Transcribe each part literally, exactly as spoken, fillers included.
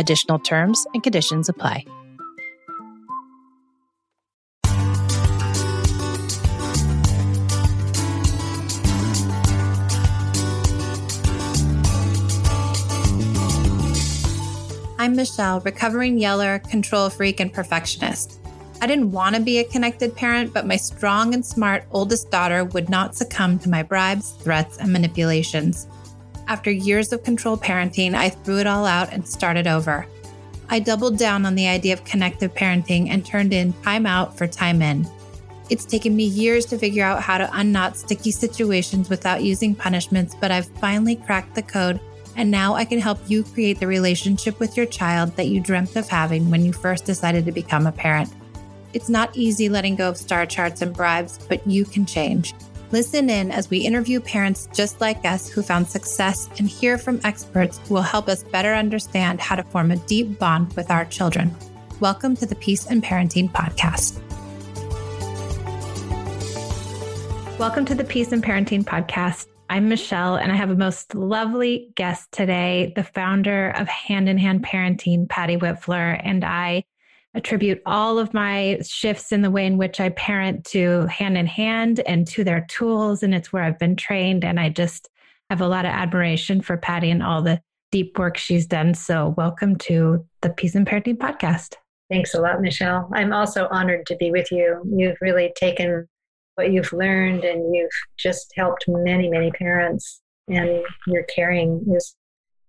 Additional terms and conditions apply. I'm Michelle, recovering yeller, control freak, and perfectionist. I didn't want to be a connected parent, but my strong and smart oldest daughter would not succumb to my bribes, threats, and manipulations. After years of control parenting, I threw it all out and started over. I doubled down on the idea of connected parenting and turned in time out for time in. It's taken me years to figure out how to unknot sticky situations without using punishments, but I've finally cracked the code, and now I can help you create the relationship with your child that you dreamt of having when you first decided to become a parent. It's not easy letting go of star charts and bribes, but you can change. Listen in as we interview parents just like us who found success and hear from experts who will help us better understand how to form a deep bond with our children. Welcome to the Peace and Parenting Podcast. Welcome to the Peace and Parenting Podcast. I'm Michelle, and I have a most lovely guest today, the founder of Hand in Hand Parenting, Patty Whitfler, and I attribute all of my shifts in the way in which I parent to Hand in Hand and to their tools. And it's where I've been trained. And I just have a lot of admiration for Patty and all the deep work she's done. So welcome to the Peace and Parenting Podcast. Thanks a lot, Michelle. I'm also honored to be with you. You've really taken what you've learned and you've just helped many, many parents, and your caring is,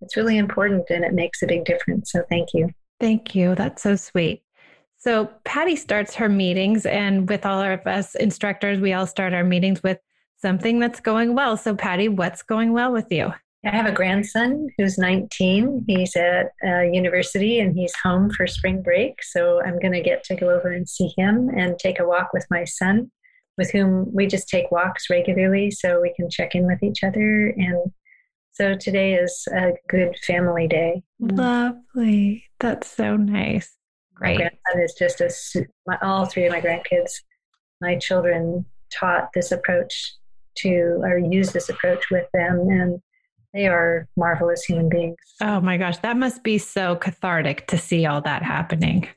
it's really important, and it makes a big difference. So thank you. Thank you. That's so sweet. So Patty starts her meetings, and with all of us instructors, we all start our meetings with something that's going well. So Patty, what's going well with you? I have a grandson who's nineteen. He's at uh, university and he's home for spring break. So I'm going to get to go over and see him and take a walk with my son, with whom we just take walks regularly so we can check in with each other. And so today is a good family day. Lovely. That's so nice. Great. My grandson is just a, my, all three of my grandkids, my children taught this approach to, or use this approach with them. And they are marvelous human beings. Oh my gosh. That must be so cathartic to see all that happening.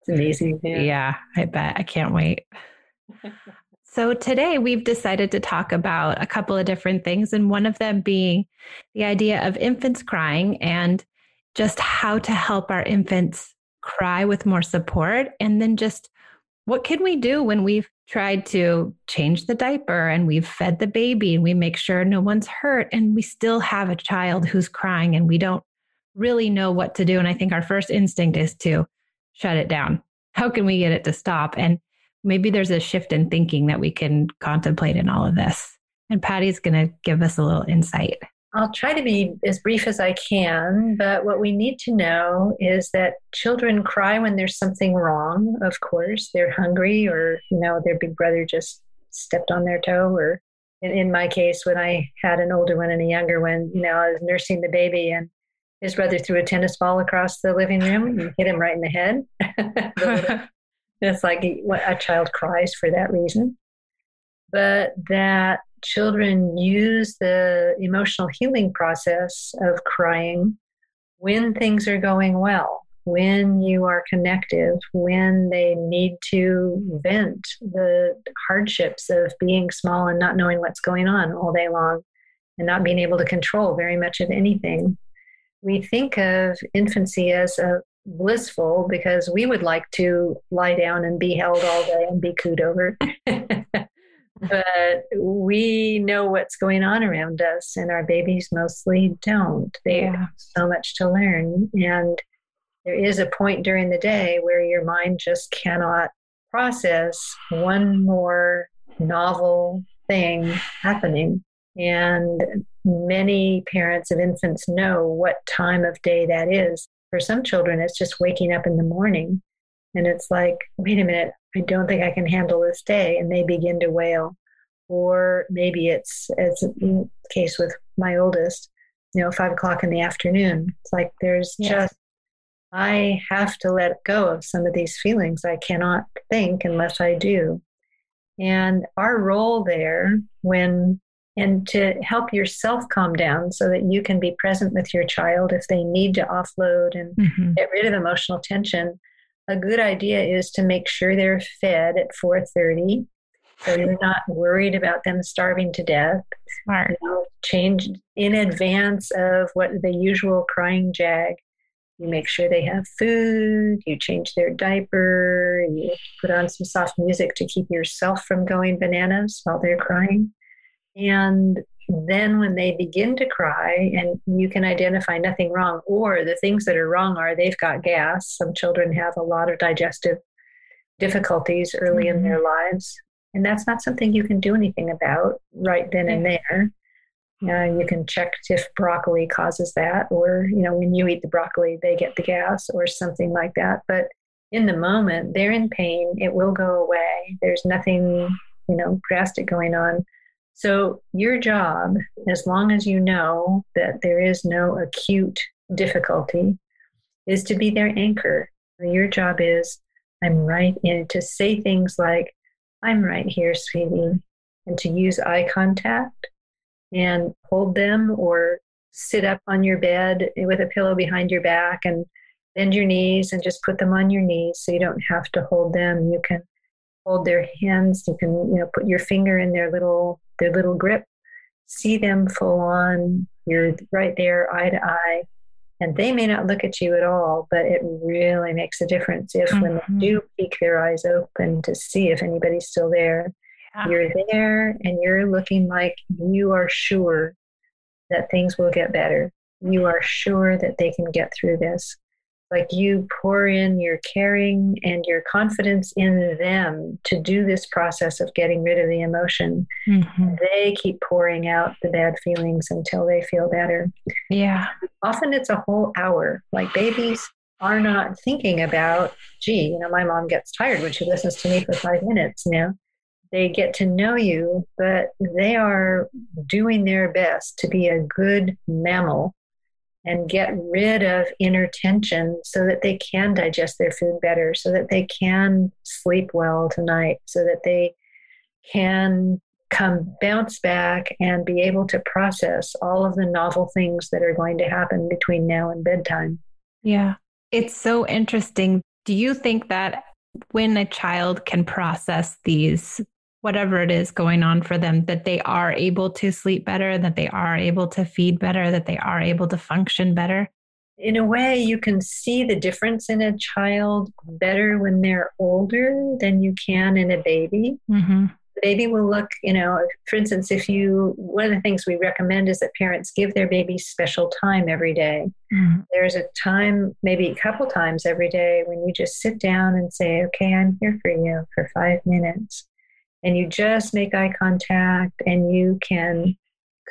It's amazing. Yeah, yeah, I bet. I can't wait. So today we've decided to talk about a couple of different things. And one of them being the idea of infants crying and just how to help our infants cry with more support. And then just what can we do when we've tried to change the diaper and we've fed the baby and we make sure no one's hurt and we still have a child who's crying and we don't really know what to do. And I think our first instinct is to shut it down. How can we get it to stop? And maybe there's a shift in thinking that we can contemplate in all of this. And Patty's going to give us a little insight. I'll try to be as brief as I can, but what we need to know is that children cry when there's something wrong. Of course, they're hungry, or, you know, their big brother just stepped on their toe. Or in my case, when I had an older one and a younger one, you know, I was nursing the baby and his brother threw a tennis ball across the living room and hit him right in the head. It's like a child cries for that reason. But that children use the emotional healing process of crying when things are going well, when you are connective, when they need to vent the hardships of being small and not knowing what's going on all day long and not being able to control very much of anything. We think of infancy as a blissful because we would like to lie down and be held all day and be cooed over. But we know what's going on around us, and our babies mostly don't. They yeah. have so much to learn. And there is a point during the day where your mind just cannot process one more novel thing happening. And many parents of infants know what time of day that is. For some children, it's just waking up in the morning. And it's like, wait a minute, I don't think I can handle this day. And they begin to wail. Or maybe it's, as the case with my oldest, you know, five o'clock in the afternoon. It's like, there's yeah. just, I have to let go of some of these feelings. I cannot think unless I do. And our role there when, and to help yourself calm down so that you can be present with your child if they need to offload and mm-hmm. get rid of emotional tension. A good idea is to make sure they're fed at four thirty so you're not worried about them starving to death. Smart. You know, change in advance of what the usual crying jag. You make sure they have food, you change their diaper, you put on some soft music to keep yourself from going bananas while they're crying. And then when they begin to cry and you can identify nothing wrong, or the things that are wrong are they've got gas. Some children have a lot of digestive difficulties early mm-hmm. in their lives. And that's not something you can do anything about right then and there. Uh, you can check if broccoli causes that, or, you know, when you eat the broccoli, they get the gas or something like that. But in the moment, they're in pain. It will go away. There's nothing, you know, drastic going on. So your job, as long as you know that there is no acute difficulty, is to be their anchor. Your job is, I'm right in, to say things like, I'm right here, sweetie, and to use eye contact and hold them, or sit up on your bed with a pillow behind your back and bend your knees and just put them on your knees so you don't have to hold them. You can hold their hands. You can, you know, put your finger in their little their little grip. See them full on. You're right there, eye to eye, and they may not look at you at all, but it really makes a difference if mm-hmm. when they do peek their eyes open to see if anybody's still there. Yeah. You're there, and you're looking like you are sure that things will get better. You are sure that they can get through this. Like you pour in your caring and your confidence in them to do this process of getting rid of the emotion. Mm-hmm. They keep pouring out the bad feelings until they feel better. Yeah. Often it's a whole hour. Like babies are not thinking about, gee, you know, my mom gets tired when she listens to me for five minutes now. They get to know you, but they are doing their best to be a good mammal and get rid of inner tension so that they can digest their food better, so that they can sleep well tonight, so that they can come bounce back and be able to process all of the novel things that are going to happen between now and bedtime. Yeah. It's so interesting. Do you think that when a child can process these, whatever it is going on for them, that they are able to sleep better, that they are able to feed better, that they are able to function better? In a way, you can see the difference in a child better when they're older than you can in a baby. Mm-hmm. The baby will look, you know, for instance, if you, one of the things we recommend is that parents give their baby special time every day. Mm-hmm. There's a time, maybe a couple times every day, when you just sit down and say, okay, I'm here for you for five minutes. And you just make eye contact, and you can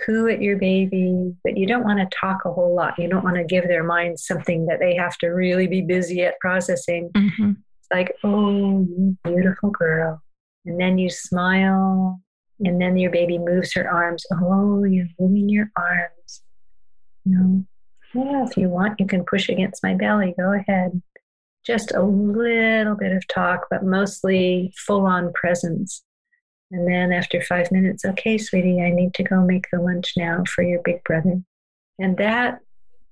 coo at your baby, but you don't want to talk a whole lot. You don't want to give their mind something that they have to really be busy at processing. Mm-hmm. It's like, oh, you beautiful girl. And then you smile, and then your baby moves her arms. Oh, you're moving your arms. No. Yeah, if you want, you can push against my belly. Go ahead. Just a little bit of talk, but mostly full-on presence. And then after five minutes, okay, sweetie, I need to go make the lunch now for your big brother. And that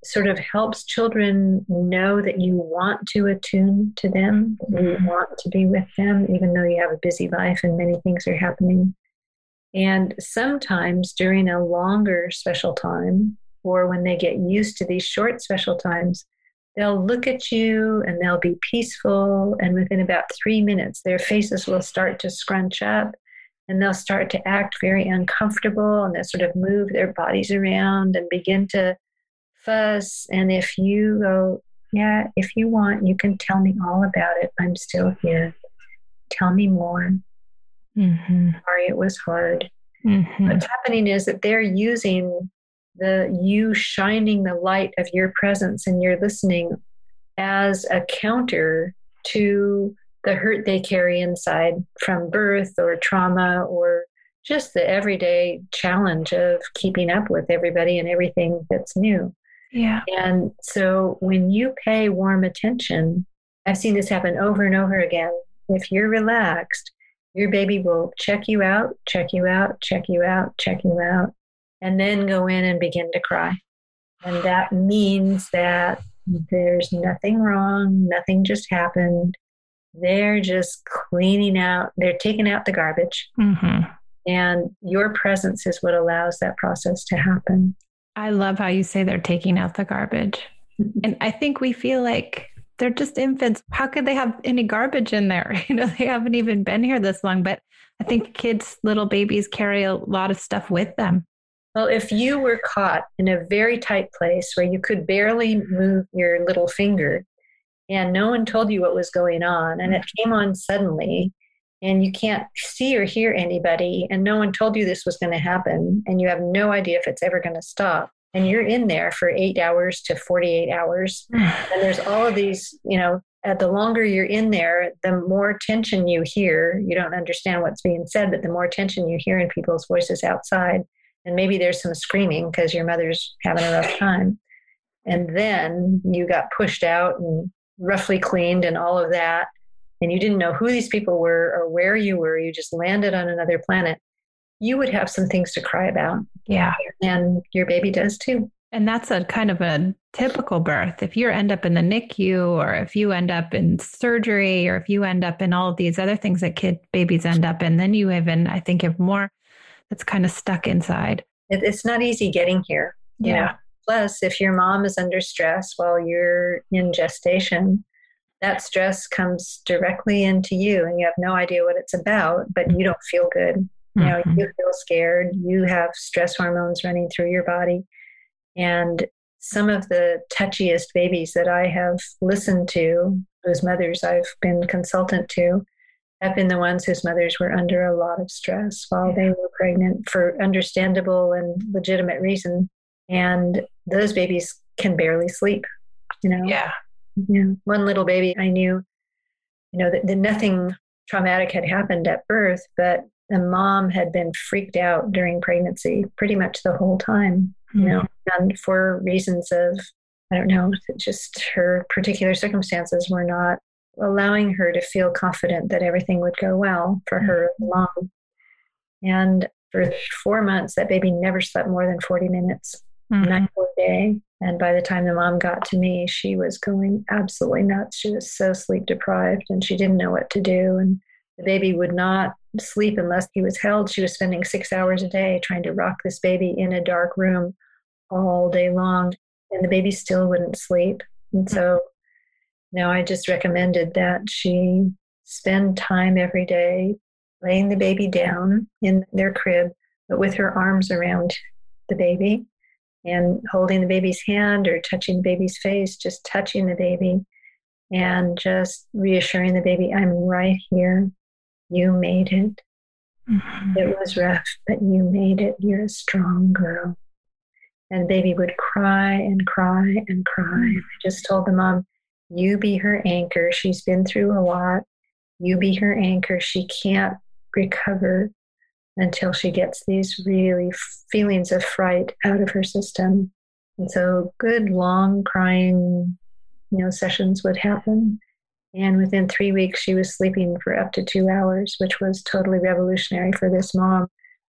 sort of helps children know that you want to attune to them, mm-hmm. you want to be with them, even though you have a busy life and many things are happening. And sometimes during a longer special time, or when they get used to these short special times, They'll look at you and they'll be peaceful. And within about three minutes, their faces will start to scrunch up and they'll start to act very uncomfortable and they'll sort of move their bodies around and begin to fuss. And if you go, yeah, if you want, you can tell me all about it. I'm still here. Tell me more. Mm-hmm. Sorry, it was hard. Mm-hmm. What's happening is that they're using the you shining the light of your presence and your listening as a counter to the hurt they carry inside from birth or trauma or just the everyday challenge of keeping up with everybody and everything that's new. Yeah. And so when you pay warm attention, I've seen this happen over and over again. If you're relaxed, your baby will check you out, check you out, check you out, check you out, and then go in and begin to cry. And that means that there's nothing wrong. Nothing just happened. They're just cleaning out. They're taking out the garbage. Mm-hmm. And your presence is what allows that process to happen. I love how you say they're taking out the garbage. Mm-hmm. And I think we feel like they're just infants. How could they have any garbage in there? You know, they haven't even been here this long. But I think kids, little babies carry a lot of stuff with them. Well, if you were caught in a very tight place where you could barely move your little finger and no one told you what was going on and it came on suddenly and you can't see or hear anybody and no one told you this was going to happen and you have no idea if it's ever going to stop and you're in there for eight hours to forty-eight hours and there's all of these, you know, at the longer you're in there, the more tension you hear. You don't understand what's being said, but the more tension you hear in people's voices outside. And maybe there's some screaming because your mother's having a rough time. And then you got pushed out and roughly cleaned and all of that. And you didn't know who these people were or where you were. You just landed on another planet. You would have some things to cry about. Yeah. And your baby does too. And that's a kind of a typical birth. If you end up in the N I C U or if you end up in surgery or if you end up in all of these other things that kid babies end up in, then you even, I think, have more that's kind of stuck inside. It, it's not easy getting here. You yeah. know? Plus, if your mom is under stress while you're in gestation, that stress comes directly into you and you have no idea what it's about, but you don't feel good. You know, mm-hmm. you feel scared. You have stress hormones running through your body. And some of the touchiest babies that I have listened to, whose mothers I've been consultant to, have been the ones whose mothers were under a lot of stress while they were pregnant for understandable and legitimate reason. And those babies can barely sleep, you know? Yeah. yeah. One little baby I knew, you know, that, that nothing traumatic had happened at birth, but the mom had been freaked out during pregnancy pretty much the whole time, you mm-hmm. know, and for reasons of, I don't know, just her particular circumstances were not allowing her to feel confident that everything would go well for her mom. And for four months, that baby never slept more than forty minutes, mm-hmm. night or day. And by the time the mom got to me, she was going absolutely nuts. She was so sleep deprived and she didn't know what to do. And the baby would not sleep unless he was held. She was spending six hours a day trying to rock this baby in a dark room all day long. And the baby still wouldn't sleep. And so mm-hmm. No, I just recommended that she spend time every day laying the baby down in their crib, but with her arms around the baby and holding the baby's hand or touching the baby's face, just touching the baby and just reassuring the baby, I'm right here. You made it. Mm-hmm. It was rough, but you made it. You're a strong girl. And the baby would cry and cry and cry. Mm-hmm. I just told the mom, you be her anchor. She's been through a lot. You be her anchor. She can't recover until she gets these really feelings of fright out of her system. And so good, long crying, you know, sessions would happen. And within three weeks, she was sleeping for up to two hours, which was totally revolutionary for this mom.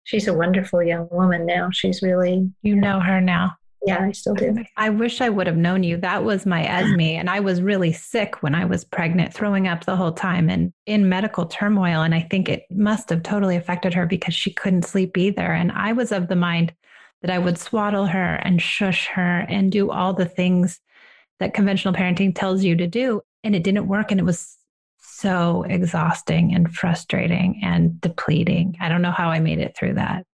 She's a wonderful young woman now. She's really... You know her now. Yeah, I still do. I wish I would have known you. That was my Esme. And I was really sick when I was pregnant, throwing up the whole time and in medical turmoil. And I think it must have totally affected her because she couldn't sleep either. And I was of the mind that I would swaddle her and shush her and do all the things that conventional parenting tells you to do. And it didn't work. And it was so exhausting and frustrating and depleting. I don't know how I made it through that.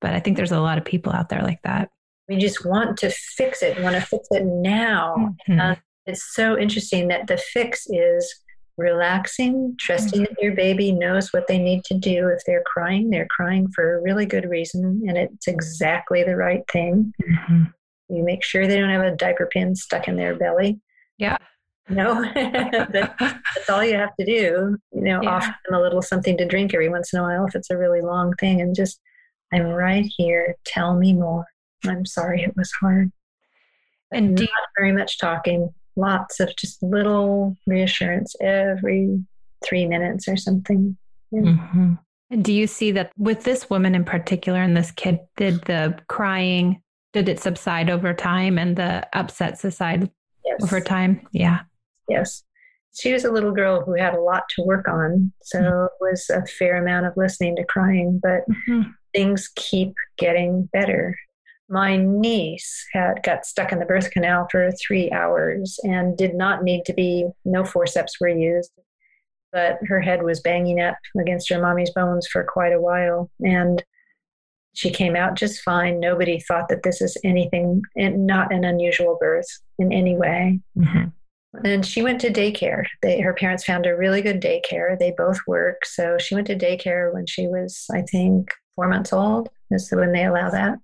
But I think there's a lot of people out there like that. We just want to fix it. We want to fix it now. Mm-hmm. Uh, it's so interesting that the fix is relaxing, trusting mm-hmm. that your baby knows what they need to do. If they're crying, they're crying for a really good reason, and it's exactly the right thing. Mm-hmm. You make sure they don't have a diaper pin stuck in their belly. Yeah. No, that, that's all you have to do. You know, yeah. offer them a little something to drink every once in a while if it's a really long thing, and just, I'm right here. Tell me more. I'm sorry it was hard. And not very much talking. Lots of just little reassurance every three minutes or something. Yeah. Mm-hmm. And do you see that with this woman in particular and this kid, did the crying, did it subside over time and the upset subside yes. over time? Yeah. Yes. She was a little girl who had a lot to work on. So mm-hmm. it was a fair amount of listening to crying, but mm-hmm. things keep getting better. My niece had got stuck in the birth canal for three hours and did not need to be, no forceps were used, but her head was banging up against her mommy's bones for quite a while. And she came out just fine. Nobody thought that this is anything, and not an unusual birth in any way. Mm-hmm. And she went to daycare. They, her parents found a really good daycare. They both work. So she went to daycare when she was, I think, four months old is when they allow that.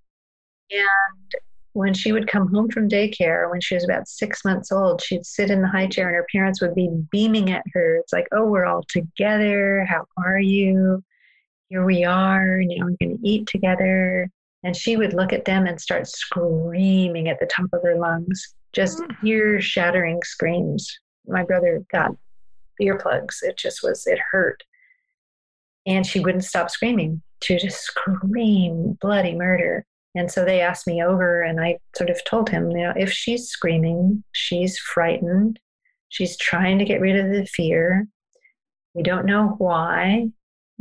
And when she would come home from daycare, when she was about six months old, she'd sit in the high chair and her parents would be beaming at her. It's like, oh, we're all together. How are you? Here we are. Now we're going to eat together. And she would look at them and start screaming at the top of her lungs, just mm-hmm. ear-shattering screams. My brother got earplugs. It just was, it hurt. And she wouldn't stop screaming. She would just scream bloody murder. And so they asked me over and I sort of told him, you know, if she's screaming, she's frightened. She's trying to get rid of the fear. We don't know why.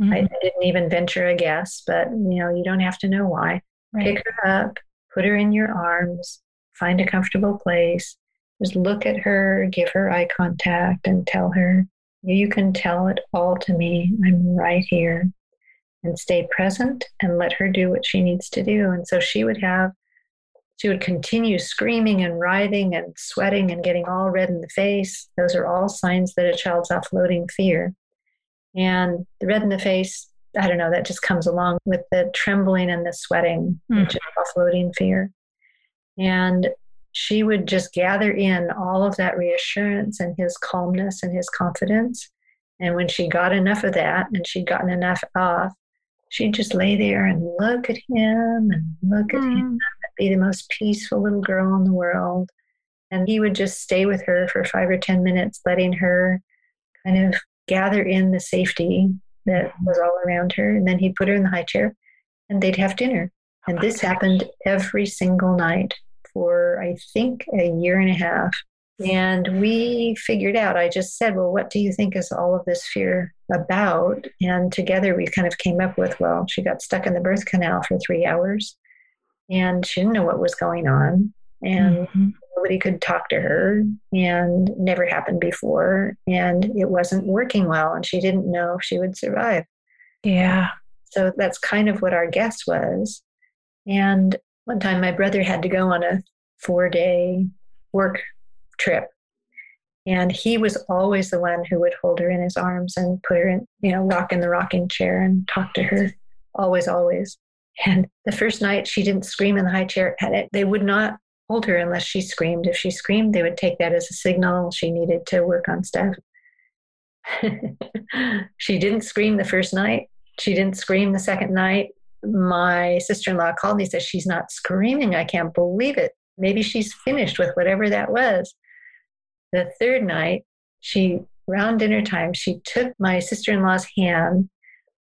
Mm-hmm. I, I didn't even venture a guess, but, you know, you don't have to know why. Right. Pick her up, put her in your arms, find a comfortable place. Just look at her, give her eye contact and tell her, you can tell it all to me. I'm right here. And stay present and let her do what she needs to do. And so she would have, she would continue screaming and writhing and sweating and getting all red in the face. Those are all signs that a child's offloading fear. And the red in the face, I don't know, that just comes along with the trembling and the sweating, mm-hmm. which is offloading fear. And she would just gather in all of that reassurance and his calmness and his confidence. And when she got enough of that and she'd gotten enough off, she'd just lay there and look at him and look at mm. him, be the most peaceful little girl in the world. And he would just stay with her for five or ten minutes, letting her kind of gather in the safety that was all around her. And then he'd put her in the high chair and they'd have dinner. And this happened every single night for, I think, a year and a half. And we figured out, I just said, well, what do you think is all of this fear about? And together we kind of came up with, well, she got stuck in the birth canal for three hours and she didn't know what was going on and mm-hmm. nobody could talk to her and never happened before. And it wasn't working well and she didn't know if she would survive. Yeah. So that's kind of what our guess was. And one time my brother had to go on a four day work trip. And he was always the one who would hold her in his arms and put her in, you know, rock in the rocking chair and talk to her. Always, always. And the first night she didn't scream in the high chair. And it, they would not hold her unless she screamed. If she screamed, they would take that as a signal she needed to work on stuff. She didn't scream the first night. She didn't scream the second night. My sister-in-law called me and said, she's not screaming. I can't believe it. Maybe she's finished with whatever that was. The third night, she, around dinner time, she took my sister-in-law's hand,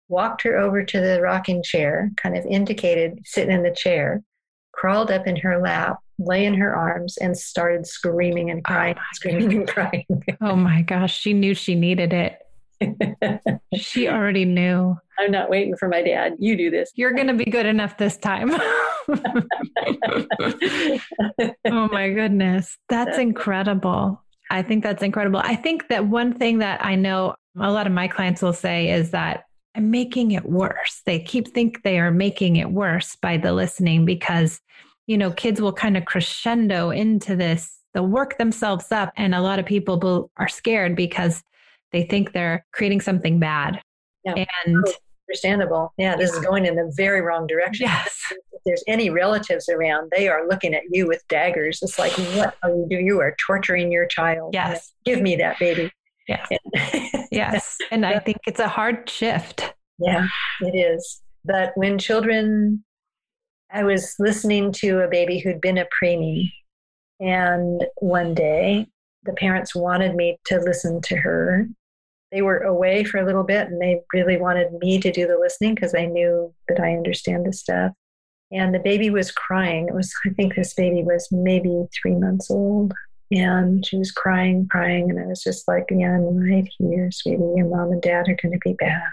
walked her over to the rocking chair, kind of indicated sitting in the chair, crawled up in her lap, lay in her arms, and started screaming and crying, oh screaming and crying. Oh my gosh, she knew she needed it. She already knew. I'm not waiting for my dad. You do this. You're going to be good enough this time. Oh my goodness. That's incredible. I think that's incredible. I think that one thing that I know a lot of my clients will say is that I'm making it worse. They keep think they are making it worse by the listening because, you know, kids will kind of crescendo into this. They'll work themselves up. And a lot of people are scared because they think they're creating something bad. Yeah. And understandable. Yeah, this yeah. is going in the very wrong direction. Yes. If there's any relatives around, they are looking at you with daggers. It's like, what are you doing? You are torturing your child. Yes. Give me that baby. Yeah. Yes. And I think it's a hard shift. Yeah, it is. But when children, I was listening to a baby who'd been a preemie, and one day the parents wanted me to listen to her. They were away for a little bit and they really wanted me to do the listening because they knew that I understand this stuff. And the baby was crying. It was, I think this baby was maybe three months old. And she was crying, crying. And I was just like, yeah, I'm right here, sweetie. Your mom and dad are going to be back.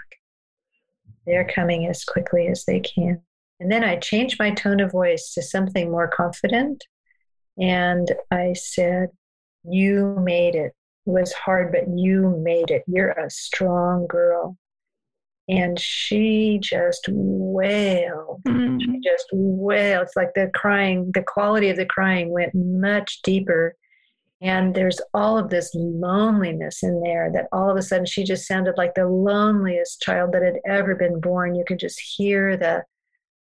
They're coming as quickly as they can. And then I changed my tone of voice to something more confident. And I said, you made it. It was hard, but you made it. You're a strong girl. And she just wailed. Mm-hmm. She just wailed. It's like the crying, the quality of the crying went much deeper. And there's all of this loneliness in there that all of a sudden she just sounded like the loneliest child that had ever been born. You could just hear the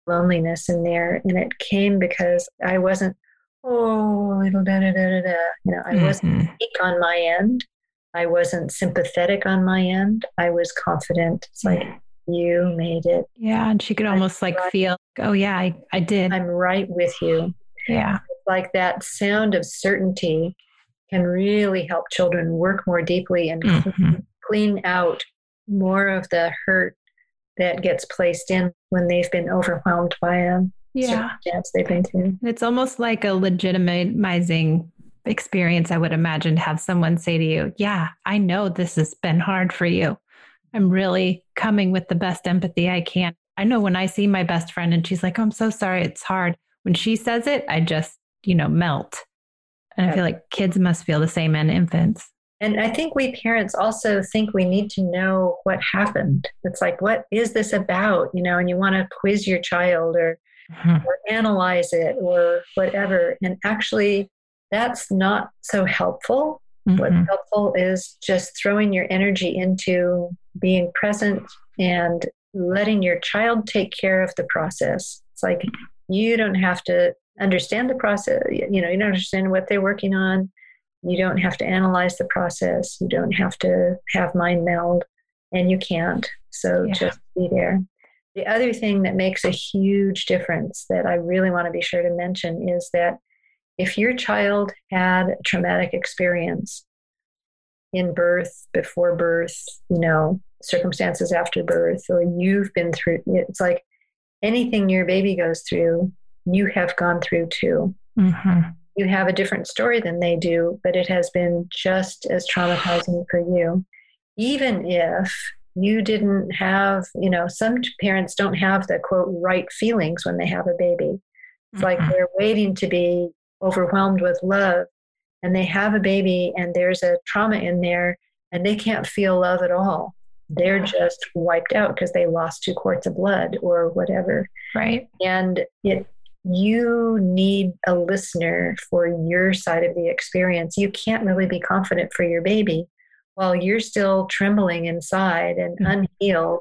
loneliness in there. And it came because I wasn't oh, little da da da da da. You know, I mm-hmm. wasn't weak on my end. I wasn't sympathetic on my end. I was confident. It's like, you made it. Yeah. And she could almost I'm like right. feel, oh, yeah, I, I did. I'm right with you. Yeah. Like that sound of certainty can really help children work more deeply and mm-hmm. clean out more of the hurt that gets placed in when they've been overwhelmed by a yeah. circumstance they've been through. It's almost like a legitimizing experience, I would imagine, to have someone say to you, yeah, I know this has been hard for you. I'm really coming with the best empathy I can. I know when I see my best friend and she's like, oh, I'm so sorry, it's hard. When she says it, I just, you know, melt. And I feel like kids must feel the same and infants. And I think we parents also think we need to know what happened. It's like, what is this about? You know, and you want to quiz your child or, mm-hmm. or analyze it or whatever. And actually, that's not so helpful. Mm-hmm. What's helpful is just throwing your energy into being present and letting your child take care of the process. It's like, you don't have to understand the process. You know, you don't understand what they're working on. You don't have to analyze the process. You don't have to have mind meld, and you can't. So yeah. just be there. The other thing that makes a huge difference that I really want to be sure to mention is that if your child had a traumatic experience in birth, before birth, you know, circumstances after birth, or you've been through, it's like anything your baby goes through, you have gone through too. Mm-hmm. You have a different story than they do, but it has been just as traumatizing for you. Even if you didn't have, you know, some parents don't have the quote right feelings when they have a baby. It's mm-hmm. like they're waiting to be overwhelmed with love, and they have a baby and there's a trauma in there and they can't feel love at all. They're just wiped out because they lost two quarts of blood or whatever. Right. And it, you need a listener for your side of the experience. You can't really be confident for your baby while you're still trembling inside and mm-hmm. unhealed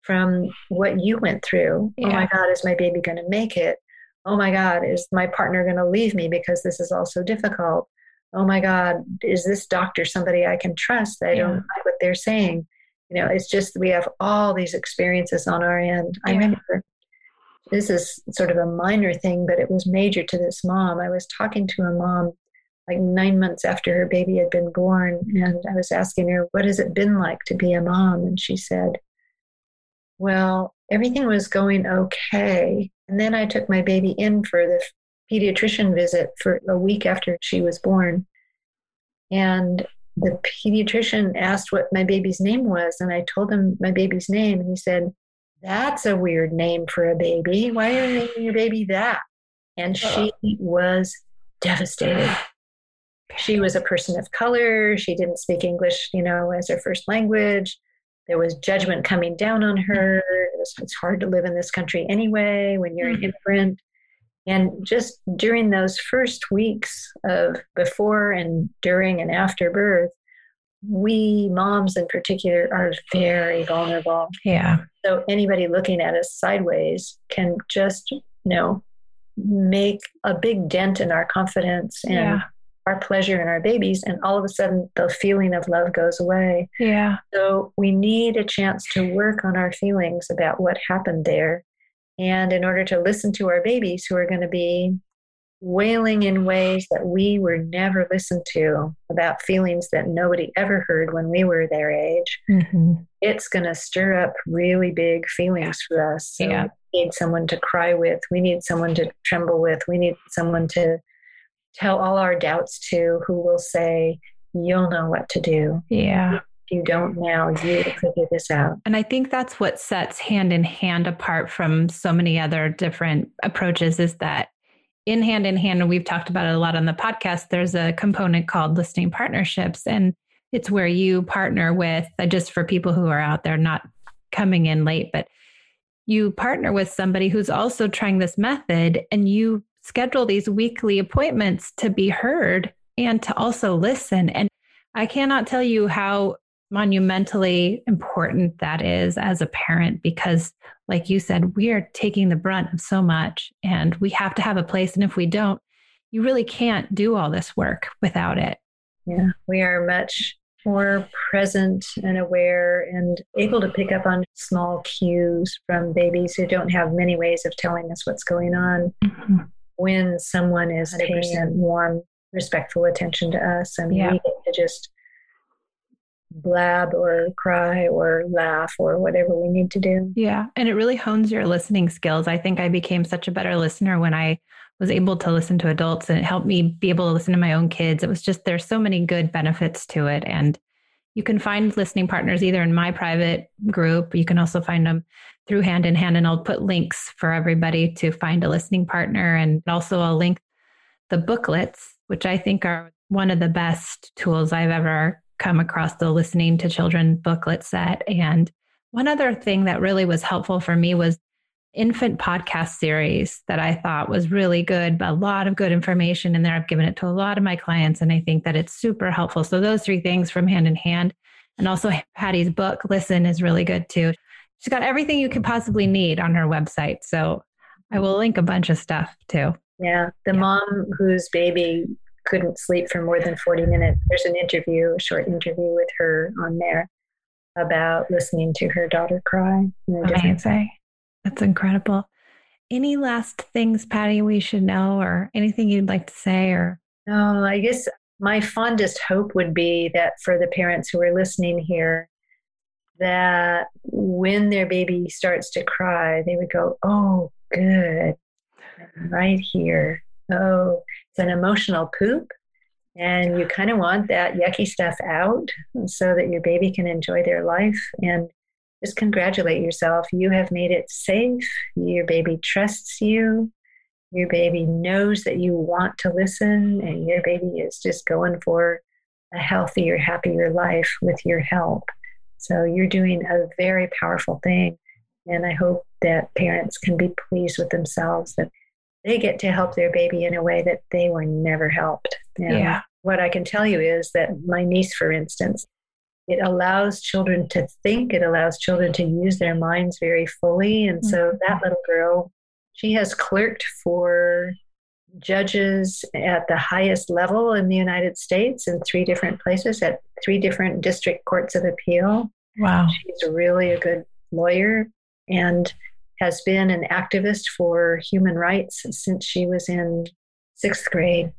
from what you went through. Yeah. Oh my God, is my baby going to make it? Oh my God, is my partner going to leave me because this is all so difficult? Oh my God, is this doctor somebody I can trust? I yeah. don't like what they're saying. You know, it's just, we have all these experiences on our end. Yeah. I remember, this is sort of a minor thing, but it was major to this mom. I was talking to a mom like nine months after her baby had been born. And I was asking her, what has it been like to be a mom? And she said, well, everything was going okay. And then I took my baby in for the pediatrician visit for a week after she was born. And the pediatrician asked what my baby's name was, and I told him my baby's name, and he said, that's a weird name for a baby. Why are you naming your baby that? And she was devastated. She was a person of color. She didn't speak English, you know, as her first language. There was judgment coming down on her. It was, it's hard to live in this country anyway when you're an immigrant. And just during those first weeks of before and during and after birth, we moms in particular are very vulnerable. Yeah. So anybody looking at us sideways can just, you know, make a big dent in our confidence and yeah. our pleasure in our babies. And all of a sudden the feeling of love goes away. Yeah. So we need a chance to work on our feelings about what happened there. And in order to listen to our babies who are going to be wailing in ways that we were never listened to about feelings that nobody ever heard when we were their age, mm-hmm. it's going to stir up really big feelings for us. So yeah. we need someone to cry with. We need someone to tremble with. We need someone to tell all our doubts to, who will say, you'll know what to do. Yeah. You don't now, you figure this out. And I think that's what sets Hand in Hand apart from so many other different approaches, is that in Hand in Hand, and we've talked about it a lot on the podcast, there's a component called listening partnerships. And it's where you partner with, just for people who are out there not coming in late, but you partner with somebody who's also trying this method, and you schedule these weekly appointments to be heard and to also listen. And I cannot tell you how monumentally important that is as a parent, because like you said, we are taking the brunt of so much and we have to have a place. And if we don't, you really can't do all this work without it. Yeah, we are much more present and aware and able to pick up on small cues from babies who don't have many ways of telling us what's going on. Mm-hmm. When someone is one hundred percent warm, respectful attention to us, and yeah. we get to just blab or cry or laugh or whatever we need to do. Yeah. And it really hones your listening skills. I think I became such a better listener when I was able to listen to adults, and it helped me be able to listen to my own kids. It was just, there's so many good benefits to it. And you can find listening partners either in my private group. You can also find them through Hand in Hand, and I'll put links for everybody to find a listening partner. And also I'll link the booklets, which I think are one of the best tools I've ever come across, the Listening to Children booklet set. And one other thing that really was helpful for me was infant podcast series that I thought was really good, but a lot of good information in there. I've given it to a lot of my clients, and I think that it's super helpful. So those three things from Hand in Hand, and also Patty's book, Listen, is really good too. She's got everything you could possibly need on her website. So I will link a bunch of stuff too. Yeah. The yeah. mom whose baby couldn't sleep for more than forty minutes. There's an interview, a short interview with her on there about listening to her daughter cry. Amazing. That's incredible. Any last things, Patty, we should know, or anything you'd like to say? Or no, I guess my fondest hope would be that for the parents who are listening here, that when their baby starts to cry, they would go, oh, good, I'm right here. Oh, it's an emotional poop, and you kind of want that yucky stuff out so that your baby can enjoy their life. And just congratulate yourself. You have made it safe. Your baby trusts you. Your baby knows that you want to listen, and your baby is just going for a healthier, happier life with your help. So you're doing a very powerful thing. And I hope that parents can be pleased with themselves that they get to help their baby in a way that they were never helped. And yeah. what I can tell you is that my niece, for instance, it allows children to think, it allows children to use their minds very fully. And mm-hmm. so that little girl, she has clerked for judges at the highest level in the United States in three different places at three different district courts of appeal. Wow. She's really a good lawyer, and has been an activist for human rights since she was in sixth grade.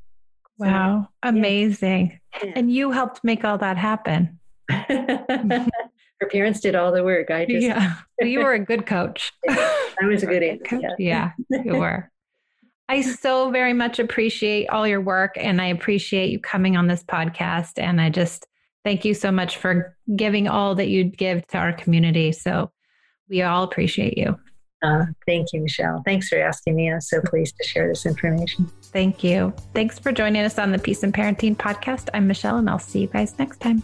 Wow. So, amazing. Yeah. And you helped make all that happen. Her parents did all the work. I just, yeah. You were a good coach. I was a good aunt. Coach. Yeah. yeah, you were. I so very much appreciate all your work, and I appreciate you coming on this podcast. And I just thank you so much for giving all that you give to our community. So We all appreciate you. Uh, thank you, Michelle. Thanks for asking me. I'm so pleased to share this information. Thank you. Thanks for joining us on the Peace and Parenting podcast. I'm Michelle, and I'll see you guys next time.